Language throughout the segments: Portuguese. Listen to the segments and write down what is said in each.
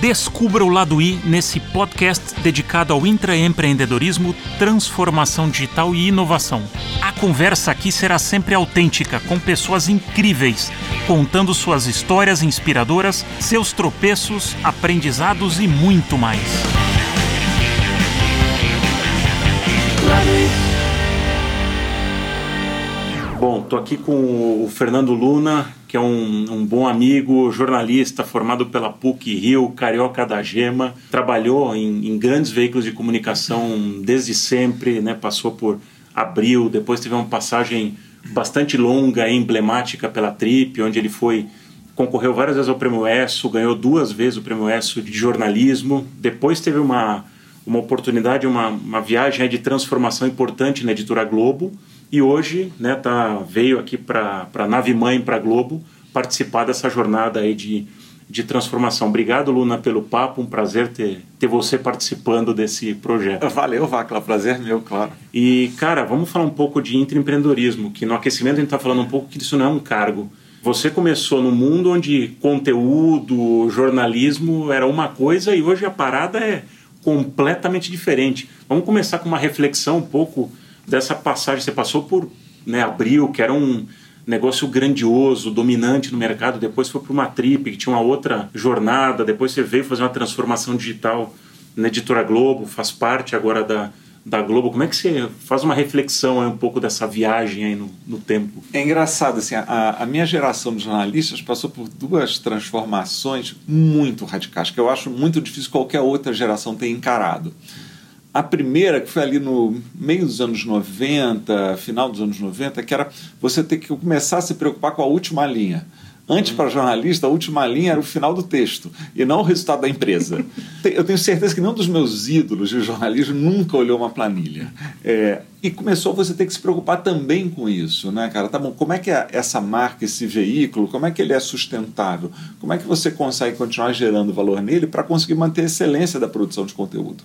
Descubra o Lado I nesse podcast dedicado ao intraempreendedorismo, transformação digital e inovação. A conversa aqui será sempre autêntica, com pessoas incríveis, contando suas histórias inspiradoras, seus tropeços, aprendizados e muito mais. Bom, estou aqui com o Fernando Luna, que é um bom amigo, jornalista formado pela PUC-Rio, carioca da gema, trabalhou em grandes veículos de comunicação desde sempre, né? Passou por Abril, depois teve uma passagem bastante longa e emblemática pela Trip, onde ele concorreu várias vezes ao Prêmio ESO, ganhou 2 vezes o Prêmio ESO de jornalismo, depois teve uma oportunidade, uma viagem de transformação importante na Editora Globo, e hoje, né, veio aqui para a Nave Mãe, para a Globo, participar dessa jornada aí de transformação. Obrigado, Luna, pelo papo. Um prazer ter você participando desse projeto. Valeu, Vacla. Prazer meu, claro. E, cara, vamos falar um pouco de intraempreendedorismo, que no aquecimento a gente está falando um pouco que isso não é um cargo. Você começou num mundo onde conteúdo, jornalismo era uma coisa e hoje a parada é completamente diferente. Vamos começar com uma reflexão um pouco dessa passagem. Você passou por, né, Abril, que era um negócio grandioso, dominante no mercado, depois foi para uma Trip, que tinha uma outra jornada, depois você veio fazer uma transformação digital na Editora Globo, faz parte agora da Globo. Como é que você faz uma reflexão aí um pouco dessa viagem aí no tempo? É engraçado, assim, a minha geração de jornalistas passou por 2 transformações muito radicais, que eu acho muito difícil qualquer outra geração ter encarado. A primeira, que foi ali no meio dos anos 90, final dos anos 90, que era você ter que começar a se preocupar com a última linha. Antes, para jornalista, a última linha era o final do texto e não o resultado da empresa. Eu tenho certeza que nenhum dos meus ídolos de jornalismo nunca olhou uma planilha. E começou você ter que se preocupar também com isso, né, cara? Tá bom, como é que é essa marca, esse veículo, como é que ele é sustentável? Como é que você consegue continuar gerando valor nele para conseguir manter a excelência da produção de conteúdo?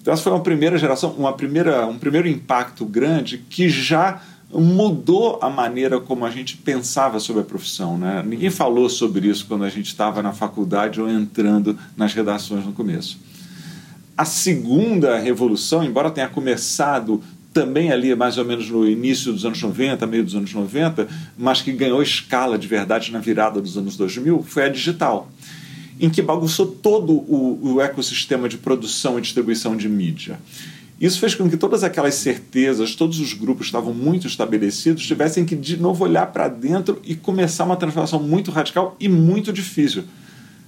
Então essa foi uma primeira geração, um primeiro impacto grande que já mudou a maneira como a gente pensava sobre a profissão, né? Ninguém falou sobre isso quando a gente estava na faculdade ou entrando nas redações no começo. A segunda revolução, embora tenha começado também ali mais ou menos no início dos anos 90, meio dos anos 90, mas que ganhou escala de verdade na virada dos anos 2000, foi a digital, em que bagunçou todo o ecossistema de produção e distribuição de mídia. Isso fez com que todas aquelas certezas, todos os grupos que estavam muito estabelecidos, tivessem que de novo olhar para dentro e começar uma transformação muito radical e muito difícil.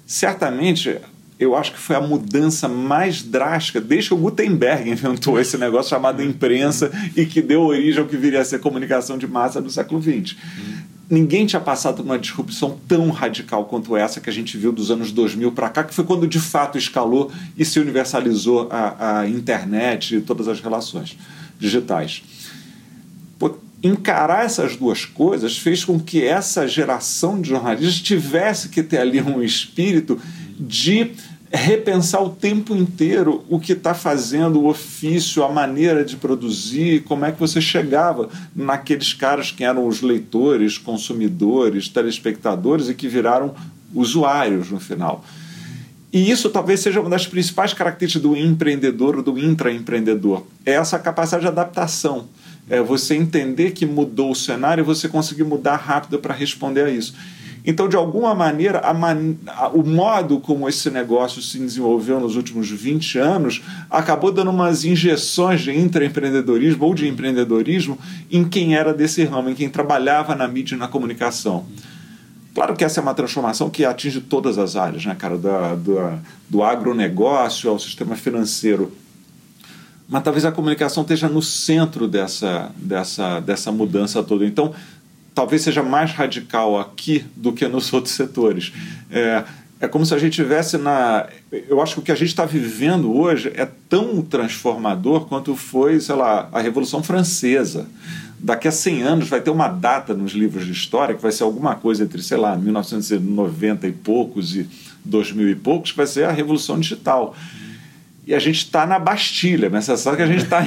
Certamente, eu acho que foi a mudança mais drástica desde que o Gutenberg inventou esse negócio chamado imprensa e que deu origem ao que viria a ser comunicação de massa do século XX. Ninguém tinha passado por uma disrupção tão radical quanto essa que a gente viu dos anos 2000 para cá, que foi quando de fato escalou e se universalizou a internet e todas as relações digitais. Encarar essas 2 coisas fez com que essa geração de jornalistas tivesse que ter ali um espírito de repensar o tempo inteiro o que está fazendo, o ofício, a maneira de produzir, como é que você chegava naqueles caras que eram os leitores, consumidores, telespectadores e que viraram usuários no final. E isso talvez seja uma das principais características do empreendedor ou do intraempreendedor. É essa capacidade de adaptação. É você entender que mudou o cenário e você conseguir mudar rápido para responder a isso. Então, de alguma maneira, o modo como esse negócio se desenvolveu nos últimos 20 anos acabou dando umas injeções de intraempreendedorismo ou de empreendedorismo em quem era desse ramo, em quem trabalhava na mídia e na comunicação. Claro que essa é uma transformação que atinge todas as áreas, né, cara? Do agronegócio ao sistema financeiro. Mas talvez a comunicação esteja no centro dessa mudança toda. Então, talvez seja mais radical aqui do que nos outros setores. É como se a gente tivesse Eu acho que o que a gente está vivendo hoje é tão transformador quanto foi, sei lá, a Revolução Francesa. Daqui a 100 anos vai ter uma data nos livros de história que vai ser alguma coisa entre, sei lá, 1990 e poucos e 2000 e poucos, que vai ser a Revolução Digital. E a gente está na Bastilha, mas é só que a gente está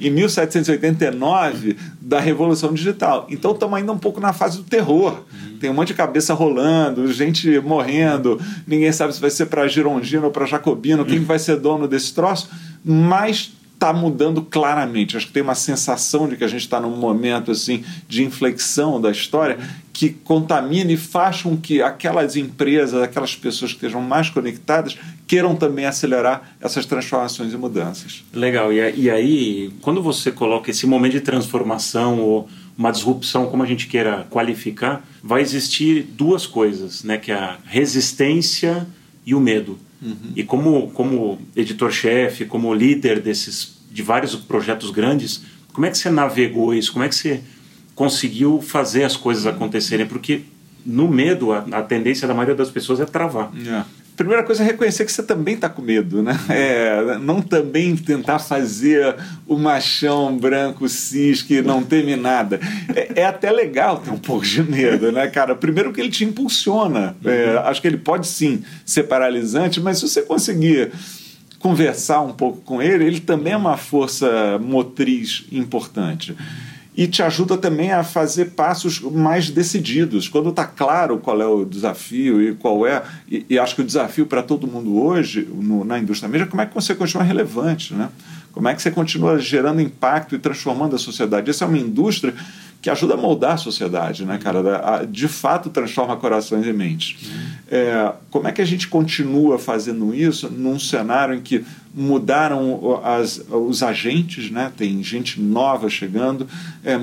em 1789 da Revolução Digital. Então estamos ainda um pouco na fase do terror. tem um monte de cabeça rolando, gente morrendo, ninguém sabe se vai ser para Girondino ou para Jacobino, quem vai ser dono desse troço, mas está mudando claramente. Acho que tem uma sensação de que a gente está num momento assim, de inflexão da história que contamina e faz com que aquelas empresas, aquelas pessoas que estejam mais conectadas queiram também acelerar essas transformações e mudanças. Legal. E aí, quando você coloca esse momento de transformação ou uma disrupção, como a gente queira qualificar, vai existir duas coisas, né? Que é a resistência e o medo. Uhum. E como editor-chefe, como líder de vários projetos grandes, como é que você navegou isso? Como é que você conseguiu fazer as coisas acontecerem? Porque no medo, a tendência da maioria das pessoas é travar. Yeah. Primeira coisa é reconhecer que você também está com medo, né? É, não também tentar fazer o machão branco cis que não teme nada. É até legal ter um pouco de medo, né, cara? Primeiro que ele te impulsiona. É, acho que ele pode sim ser paralisante, mas se você conseguir conversar um pouco com ele, ele também é uma força motriz importante. E te ajuda também a fazer passos mais decididos. Quando está claro qual é o desafio e qual é... E acho que o desafio para todo mundo hoje, na indústria mesmo, é como é que você continua relevante, né? Como é que você continua gerando impacto e transformando a sociedade. Essa é uma indústria que ajuda a moldar a sociedade, né, cara? De fato, transforma corações e mentes. É, como é que a gente continua fazendo isso num cenário em que mudaram os agentes, né? Tem gente nova chegando,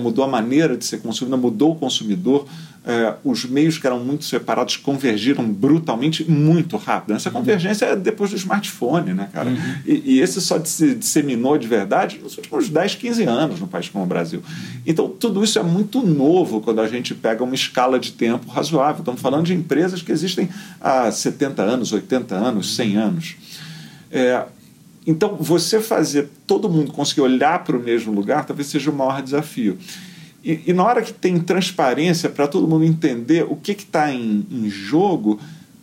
mudou a maneira de ser consumida, mudou o consumidor, os meios que eram muito separados convergiram brutalmente, muito rápido. Essa convergência é depois do smartphone, né, cara? Uhum. E esse só se disseminou de verdade nos últimos 10, 15 anos no país como o Brasil. Então, tudo isso é muito novo quando a gente pega uma escala de tempo razoável. Estamos falando de empresas que existem há 70 anos, 80 anos, 100 anos. Então, você fazer todo mundo conseguir olhar para o mesmo lugar talvez seja o maior desafio. E na hora que tem transparência para todo mundo entender o que está em jogo,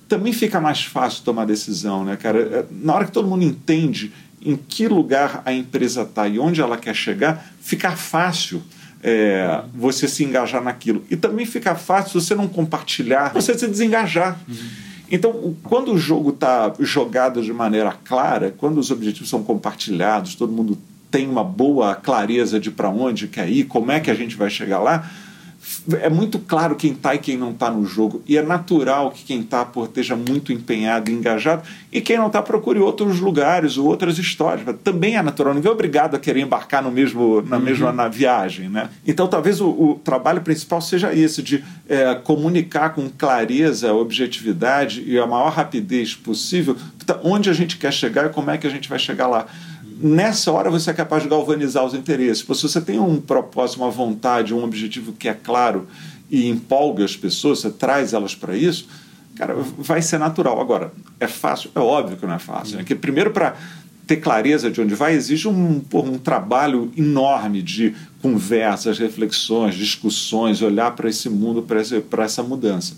também fica mais fácil tomar decisão, né, cara? Na hora que todo mundo entende em que lugar a empresa está e onde ela quer chegar, fica fácil você se engajar naquilo. E também fica fácil você não compartilhar, você se desengajar. Uhum. Então, quando o jogo está jogado de maneira clara, quando os objetivos são compartilhados, todo mundo tem uma boa clareza de para onde quer ir, como é que a gente vai chegar lá, é muito claro quem está e quem não está no jogo. E é natural que quem está esteja muito empenhado, engajado, e quem não está procure outros lugares ou outras histórias. Também é natural, ninguém é obrigado a querer embarcar na mesma viagem, né? Então talvez o trabalho principal seja esse, de comunicar com clareza, objetividade e a maior rapidez possível onde a gente quer chegar e como é que a gente vai chegar lá. Nessa hora você é capaz de galvanizar os interesses. Porque se você tem um propósito, uma vontade, um objetivo que é claro e empolga as pessoas, você traz elas para isso, cara, vai ser natural. Agora, é fácil? É óbvio que não é fácil. Né? Porque primeiro, para ter clareza de onde vai, exige um trabalho enorme de conversas, reflexões, discussões, olhar para esse mundo, para essa mudança.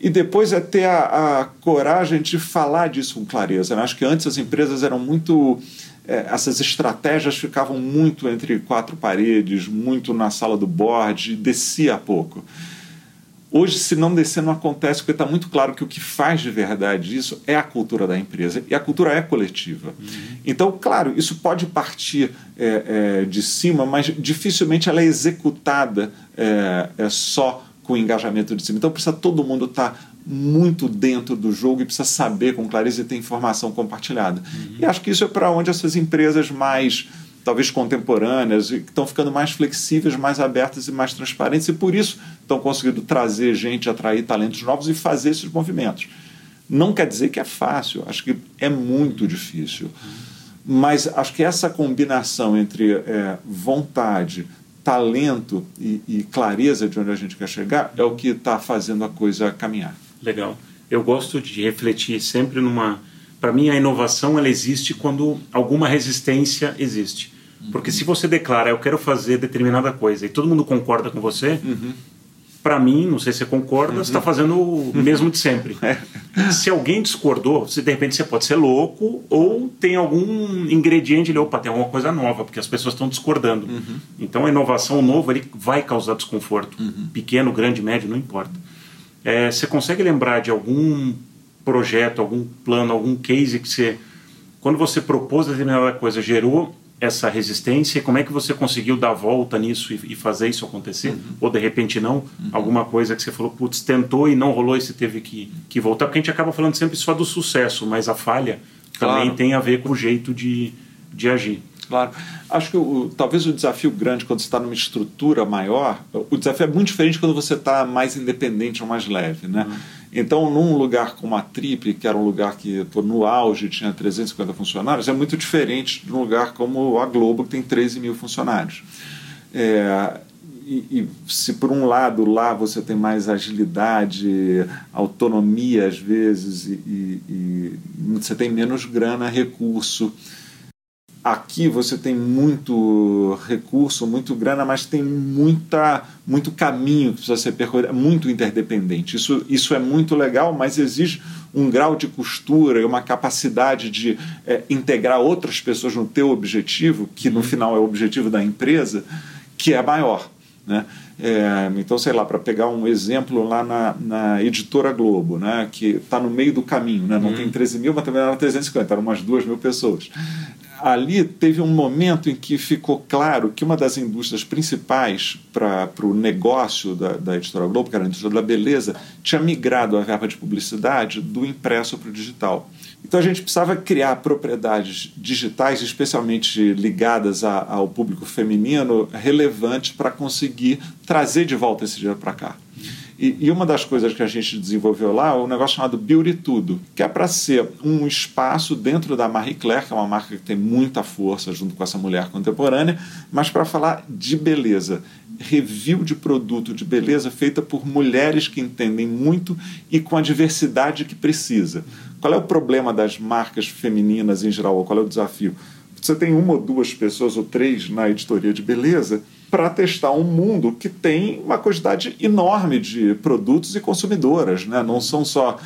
E depois é ter a coragem de falar disso com clareza. Né? Acho que antes as empresas eram muito... essas estratégias ficavam muito entre quatro paredes, muito na sala do board, e descia pouco. Hoje, se não descer, não acontece, porque está muito claro que o que faz de verdade isso é a cultura da empresa, e a cultura é coletiva. Uhum. Então, claro, isso pode partir de cima, mas dificilmente ela é executada só com o engajamento de cima. Então precisa todo mundo estar muito dentro do jogo e precisa saber com clareza e ter informação compartilhada. Uhum. E acho que isso é para onde essas empresas mais, talvez contemporâneas, que estão ficando mais flexíveis, mais abertas e mais transparentes, e por isso estão conseguindo trazer gente, atrair talentos novos e fazer esses movimentos. Não quer dizer que é fácil, acho que é muito difícil. Uhum. Mas acho que essa combinação entre vontade, talento e clareza de onde a gente quer chegar é o que está fazendo a coisa caminhar. Legal. Eu gosto de refletir sempre numa... Para mim, a inovação ela existe quando alguma resistência existe. Porque se você declara, eu quero fazer determinada coisa, e todo mundo concorda com você, para mim, não sei se você concorda, você está fazendo o mesmo de sempre. Se alguém discordou, de repente você pode ser louco ou tem algum ingrediente ali, tem alguma coisa nova, porque as pessoas estão discordando. Então a inovação nova ele vai causar desconforto. Pequeno, grande, médio, não importa. Você consegue lembrar de algum projeto, algum plano, algum case que você, quando você propôs determinada coisa, gerou essa resistência? Como é que você conseguiu dar volta nisso e fazer isso acontecer? Uhum. Ou de repente não? Uhum. Alguma coisa que você falou, putz, tentou e não rolou e você teve que voltar? Porque a gente acaba falando sempre só do sucesso, mas a falha também tem a ver com o jeito de agir. Claro. Acho que talvez o desafio grande quando você está numa estrutura maior, o desafio é muito diferente quando você está mais independente ou mais leve, né? Uhum. Então, num lugar como a Trip, que era um lugar que no auge tinha 350 funcionários, é muito diferente de um lugar como a Globo, que tem 13 mil funcionários. E se por um lado lá você tem mais agilidade, autonomia às vezes, e você tem menos grana, recurso. Aqui você tem muito recurso, muito grana, mas tem muito caminho que precisa ser percorrido, muito interdependente. Isso é muito legal, mas exige um grau de costura e uma capacidade de integrar outras pessoas no teu objetivo, que no final é o objetivo da empresa, que é maior, né? Então, sei lá, para pegar um exemplo lá na Editora Globo, né, que está no meio do caminho, né? Não tem 13 mil, mas também não era 350, eram umas 2 mil pessoas. Ali teve um momento em que ficou claro que uma das indústrias principais para o negócio da Editora Globo, que era a indústria da beleza, tinha migrado a verba de publicidade do impresso para o digital. Então a gente precisava criar propriedades digitais, especialmente ligadas ao público feminino, relevantes para conseguir trazer de volta esse dinheiro para cá. E uma das coisas que a gente desenvolveu lá é um negócio chamado Beauty Tudo, que é para ser um espaço dentro da Marie Claire, que é uma marca que tem muita força junto com essa mulher contemporânea, mas para falar de beleza. Review de produto de beleza feita por mulheres que entendem muito e com a diversidade que precisa. Qual é o problema das marcas femininas em geral? Ou qual é o desafio? Você tem uma ou duas pessoas ou três na editoria de beleza para testar um mundo que tem uma quantidade enorme de produtos e consumidoras, né? Não são só...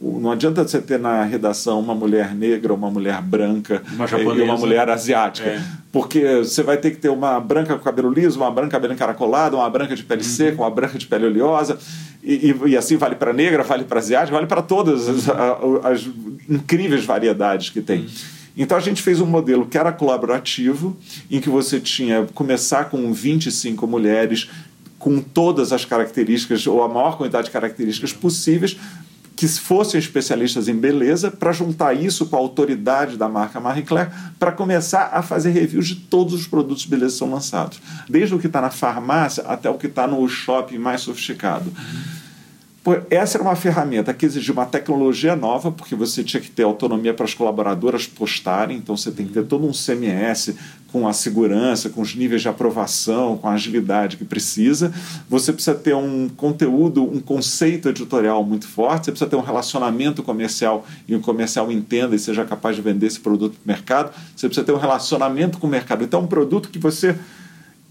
Não adianta você ter na redação uma mulher negra, uma mulher branca e uma mulher asiática. Porque você vai ter que ter uma branca com cabelo liso, uma branca cabelo encaracolado, uma branca de pele seca, uma branca de pele oleosa. E assim vale para negra, vale para asiática, vale para todas as incríveis variedades que tem. Então a gente fez um modelo que era colaborativo, em que você tinha começar com 25 mulheres, com todas as características, ou a maior quantidade de características possíveis, que fossem especialistas em beleza, para juntar isso com a autoridade da marca Marie Claire, para começar a fazer reviews de todos os produtos de beleza que são lançados, desde o que está na farmácia até o que está no shopping mais sofisticado. Essa era uma ferramenta que exigia uma tecnologia nova, porque você tinha que ter autonomia para as colaboradoras postarem, então você tem que ter todo um CMS com a segurança, com os níveis de aprovação, com a agilidade que precisa. Você precisa ter um conteúdo, um conceito editorial muito forte, você precisa ter um relacionamento comercial e o comercial entenda e seja capaz de vender esse produto para o mercado. Você precisa ter um relacionamento com o mercado. Então é um produto que você...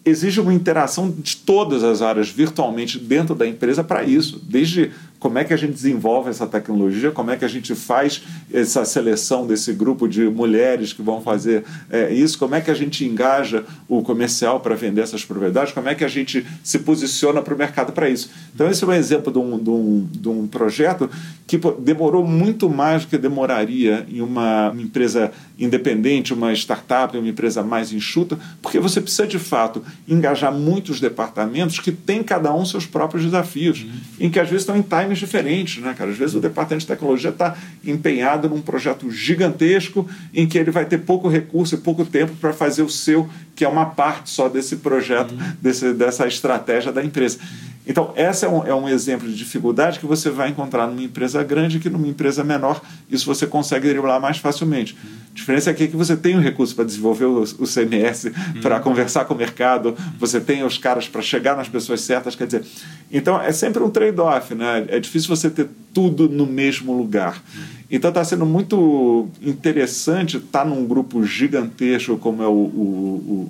exige uma interação de todas as áreas virtualmente dentro da empresa para isso, desde como é que a gente desenvolve essa tecnologia, como é que a gente faz essa seleção desse grupo de mulheres que vão fazer isso, como é que a gente engaja o comercial para vender essas propriedades, como é que a gente se posiciona para o mercado para isso. Então esse é um exemplo de um projeto que demorou muito mais do que demoraria em uma empresa independente, uma startup, uma empresa mais enxuta, porque você precisa de fato engajar muitos departamentos que têm cada um seus próprios desafios, em que às vezes estão em time diferentes, né, cara? Às vezes o departamento de tecnologia está empenhado num projeto gigantesco em que ele vai ter pouco recurso e pouco tempo para fazer o seu, que é uma parte só desse projeto, dessa estratégia da empresa. Então, esse é um exemplo de dificuldade que você vai encontrar numa empresa grande, que numa empresa menor, isso você consegue driblar mais facilmente. A diferença aqui é que você tem o recurso para desenvolver o CMS, para conversar com o mercado, você tem os caras para chegar nas pessoas certas, quer dizer... Então, é sempre um trade-off, né? É difícil você ter tudo no mesmo lugar. Então, está sendo muito interessante estar num grupo gigantesco como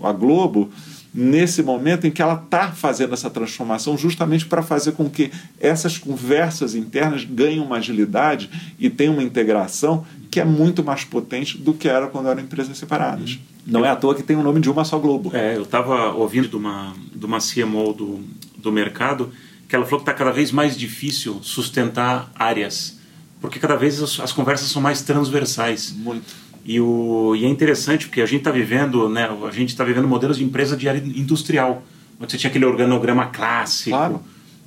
é a Globo, nesse momento em que ela está fazendo essa transformação justamente para fazer com que essas conversas internas ganhem uma agilidade e tenham uma integração que é muito mais potente do que era quando eram empresas separadas. Não é à toa que tem o nome de uma só Globo. Eu estava ouvindo de uma CMO do mercado que ela falou que está cada vez mais difícil sustentar áreas, porque cada vez as conversas são mais transversais. Muito. E é interessante porque a gente está vivendo, né, a gente está vivendo modelos de empresa de área industrial, onde você tinha aquele organograma clássico. Claro.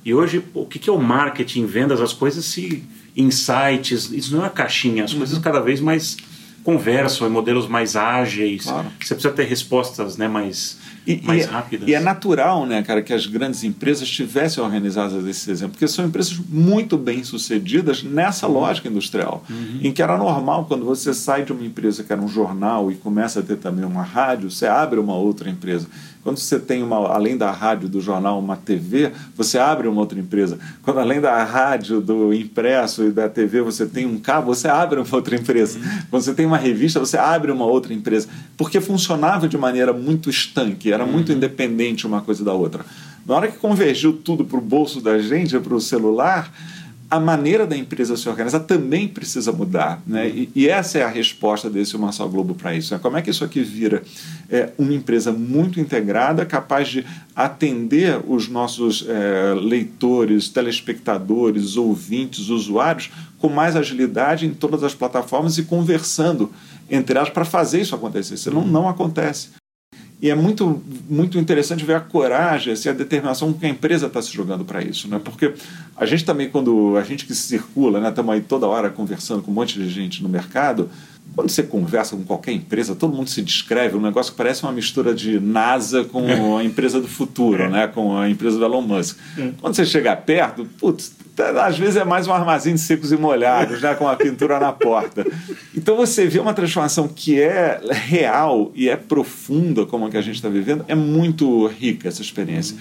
E hoje, o que é o marketing, vendas, as coisas se... insights, isso não é uma caixinha, as coisas cada vez mais conversam, em modelos mais ágeis. Claro. Você precisa ter respostas, né, mais rápidas. E é natural, né, cara, que as grandes empresas tivessem organizadas esse exemplo, porque são empresas muito bem sucedidas nessa lógica industrial, em que era normal, quando você sai de uma empresa que era um jornal e começa a ter também uma rádio, você abre uma outra empresa. Quando você tem, além da rádio, do jornal, uma TV, você abre uma outra empresa. Quando, além da rádio, do impresso e da TV, você tem um cabo, você abre uma outra empresa. Quando você tem uma revista, você abre uma outra empresa. Porque funcionava de maneira muito estanque, era muito independente uma coisa da outra. Na hora que convergiu tudo para o bolso da gente, para o celular, a maneira da empresa se organizar também precisa mudar, né? E essa é a resposta desse Uma Só Globo para isso, né? Como é que isso aqui vira uma empresa muito integrada, capaz de atender os nossos leitores, telespectadores, ouvintes, usuários, com mais agilidade em todas as plataformas e conversando entre elas para fazer isso acontecer, senão não acontece. E é muito, muito interessante ver a coragem, assim, a determinação com que a empresa está se jogando para isso, né? Porque a gente também, quando a gente que circula, né, estamos aí toda hora conversando com um monte de gente no mercado, quando você conversa com qualquer empresa, todo mundo se descreve um negócio que parece uma mistura de NASA com a empresa do futuro, né? Com a empresa do Elon Musk. Quando você chega perto, putz, às vezes é mais um armazém de secos e molhados, né, com a pintura na porta. Então você vê uma transformação que é real e é profunda, como a que a gente está vivendo, é muito rica essa experiência.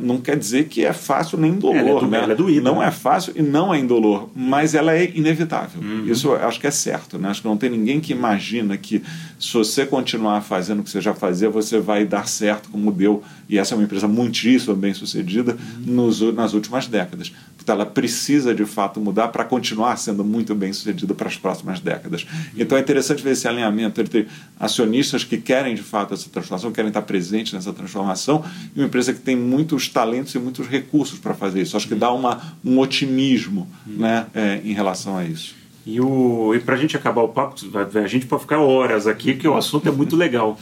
Não quer dizer que é fácil nem indolor. Ela é doída, não é fácil e não é indolor, mas ela é inevitável. Isso eu acho que é certo, né? Acho que não tem ninguém que imagina que se você continuar fazendo o que você já fazia, você vai dar certo como deu. E essa é uma empresa muitíssimo bem sucedida nas últimas décadas. Ela precisa, de fato, mudar para continuar sendo muito bem sucedida para as próximas décadas. Então é interessante ver esse alinhamento entre acionistas que querem, de fato, essa transformação, querem estar presentes nessa transformação, e uma empresa que tem muitos talentos e muitos recursos para fazer isso. Acho que dá um otimismo, né, em relação a isso. E para a gente acabar o papo, a gente pode ficar horas aqui, porque o assunto é muito legal.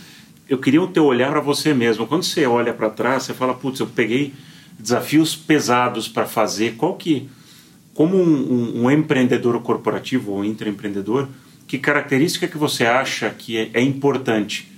Eu queria o teu olhar para você mesmo. Quando você olha para trás, você fala, putz, eu peguei desafios pesados para fazer. Como um empreendedor corporativo ou intraempreendedor, que característica que você acha que é importante,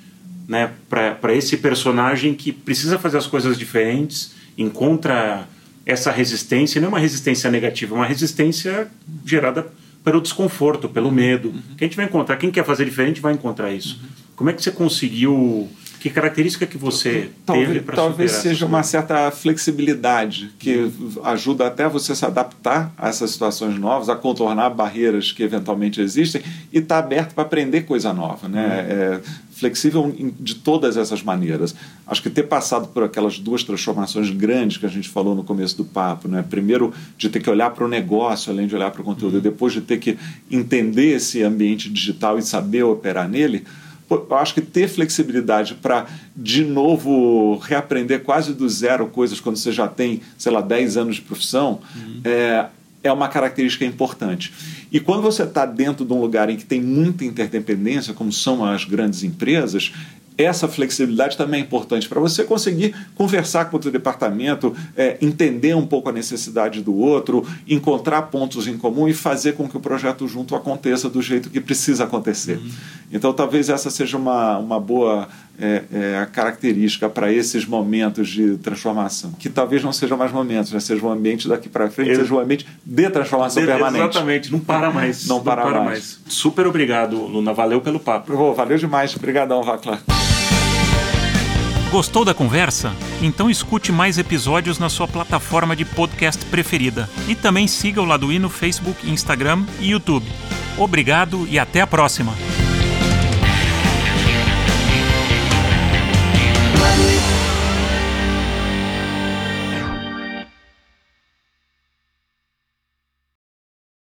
né, para esse personagem que precisa fazer as coisas diferentes, encontra essa resistência, não é uma resistência negativa, é uma resistência gerada pelo desconforto, pelo medo, que a gente vai encontrar. Quem quer fazer diferente vai encontrar isso. Como é que você conseguiu... Que característica que você teve para superar? Talvez seja uma certa flexibilidade que ajuda até você se adaptar a essas situações novas, a contornar barreiras que eventualmente existem e estar aberto para aprender coisa nova, né? Flexível de todas essas maneiras. Acho que ter passado por aquelas duas transformações grandes que a gente falou no começo do papo, né? Primeiro, de ter que olhar para o negócio, além de olhar para o conteúdo, e depois de ter que entender esse ambiente digital e saber operar nele, eu acho que ter flexibilidade para, de novo, reaprender quase do zero coisas quando você já tem, 10 anos de profissão, é uma característica importante. E quando você está dentro de um lugar em que tem muita interdependência, como são as grandes empresas, essa flexibilidade também é importante para você conseguir conversar com outro departamento, entender um pouco a necessidade do outro, encontrar pontos em comum e fazer com que o projeto junto aconteça do jeito que precisa acontecer. Então talvez essa seja uma boa característica para esses momentos de transformação, que talvez não sejam mais momentos, né? Seja um ambiente daqui para frente, seja um ambiente de transformação permanente. Exatamente, não para mais. Não para mais. Super obrigado, Luna, valeu pelo papo. Valeu demais, obrigadão, Vacla. Gostou da conversa? Então escute mais episódios na sua plataforma de podcast preferida. E também siga o Laduino no Facebook, Instagram e YouTube. Obrigado e até a próxima!